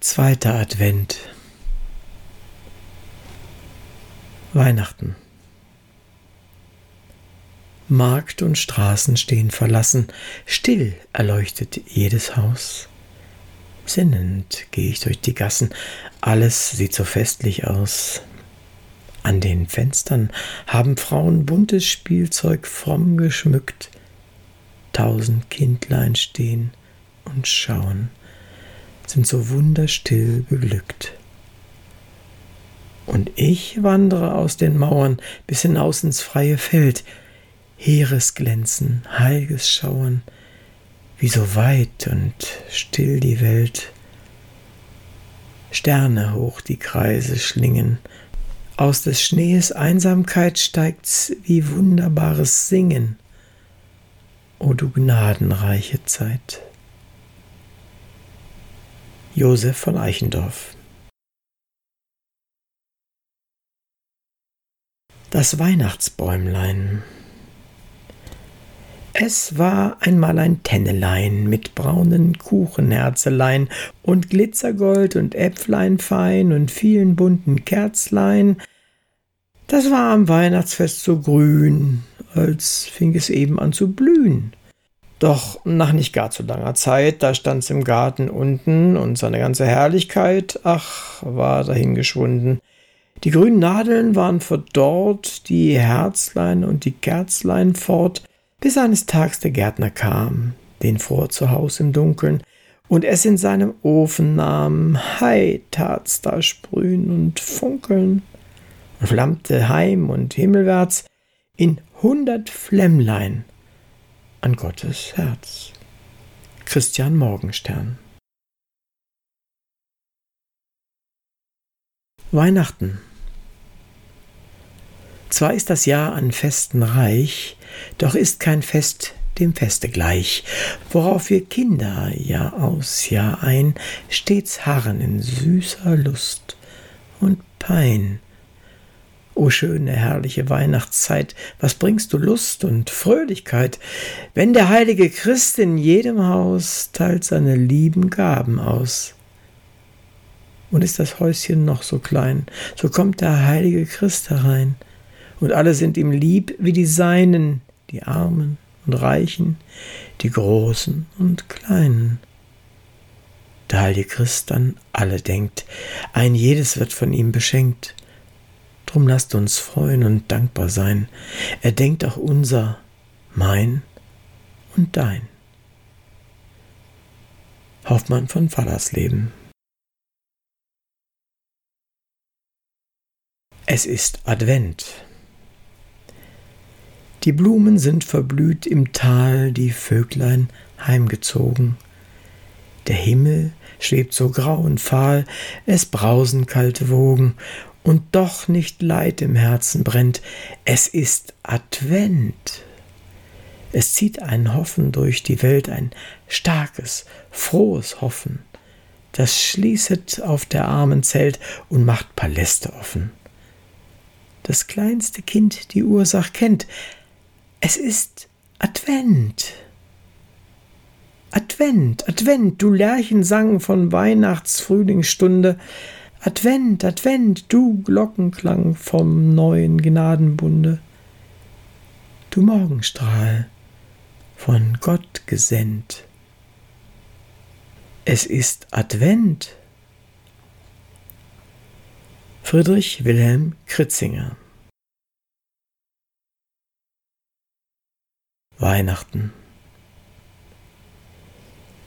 Zweiter Advent, Weihnachten. Markt und Straßen stehen verlassen, still erleuchtet jedes Haus. Sinnend gehe ich durch die Gassen, alles sieht so festlich aus. An den Fenstern haben Frauen buntes Spielzeug fromm geschmückt. 1000 Kindlein stehen und schauen, sind so wunderstill beglückt. Und ich wandere aus den Mauern bis hinaus ins freie Feld, Heeresglänzen, heilges Schauern, wie so weit und still die Welt. Sterne hoch die Kreise schlingen, aus des Schnees Einsamkeit steigt's wie wunderbares Singen. O du gnadenreiche Zeit! Josef von Eichendorff. Das Weihnachtsbäumlein. Es war einmal ein Tennelein mit braunen Kuchenherzelein und Glitzergold und Äpflein fein und vielen bunten Kerzlein. Das war am Weihnachtsfest so grün, als fing es eben an zu blühen. Doch nach nicht gar zu langer Zeit, da stand's im Garten unten und seine ganze Herrlichkeit, ach, war dahin geschwunden. Die grünen Nadeln waren verdorrt, die Herzlein und die Kerzlein fort, bis eines Tages der Gärtner kam, den Fror zu Haus im Dunkeln, und es in seinem Ofen nahm. Hei, tat's da sprühen und funkeln, und flammte heim und himmelwärts in 100 Flämmlein an Gottes Herz. Christian Morgenstern. Weihnachten. Zwar ist das Jahr an Festen reich, doch ist kein Fest dem Feste gleich, worauf wir Kinder Jahr aus, Jahr ein stets harren in süßer Lust und Pein. O schöne, herrliche Weihnachtszeit, was bringst du Lust und Fröhlichkeit, wenn der heilige Christ in jedem Haus teilt seine lieben Gaben aus. Und ist das Häuschen noch so klein, so kommt der heilige Christ herein, und alle sind ihm lieb wie die Seinen, die Armen und Reichen, die Großen und Kleinen. Der heilige Christ an alle denkt, ein jedes wird von ihm beschenkt. Drum lasst uns freuen und dankbar sein. Er denkt auch unser, mein und dein. Hoffmann von Fallersleben. Es ist Advent. Die Blumen sind verblüht im Tal, die Vöglein heimgezogen. Der Himmel schwebt so grau und fahl, es brausen kalte Wogen. Und doch nicht Leid im Herzen brennt, es ist Advent. Es zieht ein Hoffen durch die Welt, ein starkes, frohes Hoffen. Das schließet auf der Armen Zelt und macht Paläste offen. Das kleinste Kind die Ursach kennt, es ist Advent. Advent, Advent, du Lerchen sang von Weihnachtsfrühlingsstunde, Advent, Advent, du Glockenklang vom neuen Gnadenbunde, du Morgenstrahl, von Gott gesendet. Es ist Advent. Friedrich Wilhelm Kritzinger. Weihnachten.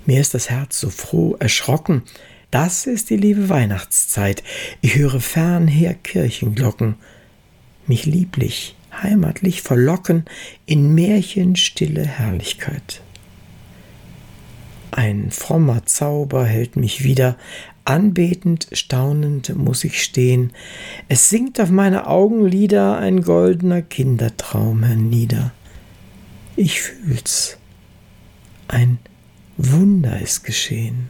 Mir ist das Herz so froh erschrocken, das ist die liebe Weihnachtszeit. Ich höre fernher Kirchenglocken mich lieblich, heimatlich verlocken in märchenstille Herrlichkeit. Ein frommer Zauber hält mich wieder, anbetend, staunend muss ich stehen. Es singt auf meine Augenlider ein goldener Kindertraum hernieder. Ich fühl's. Ein Wunder ist geschehen.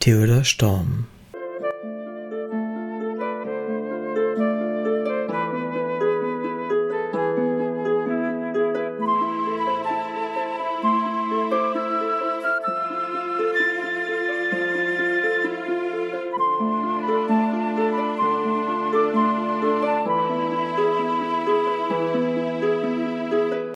Theodor Storm.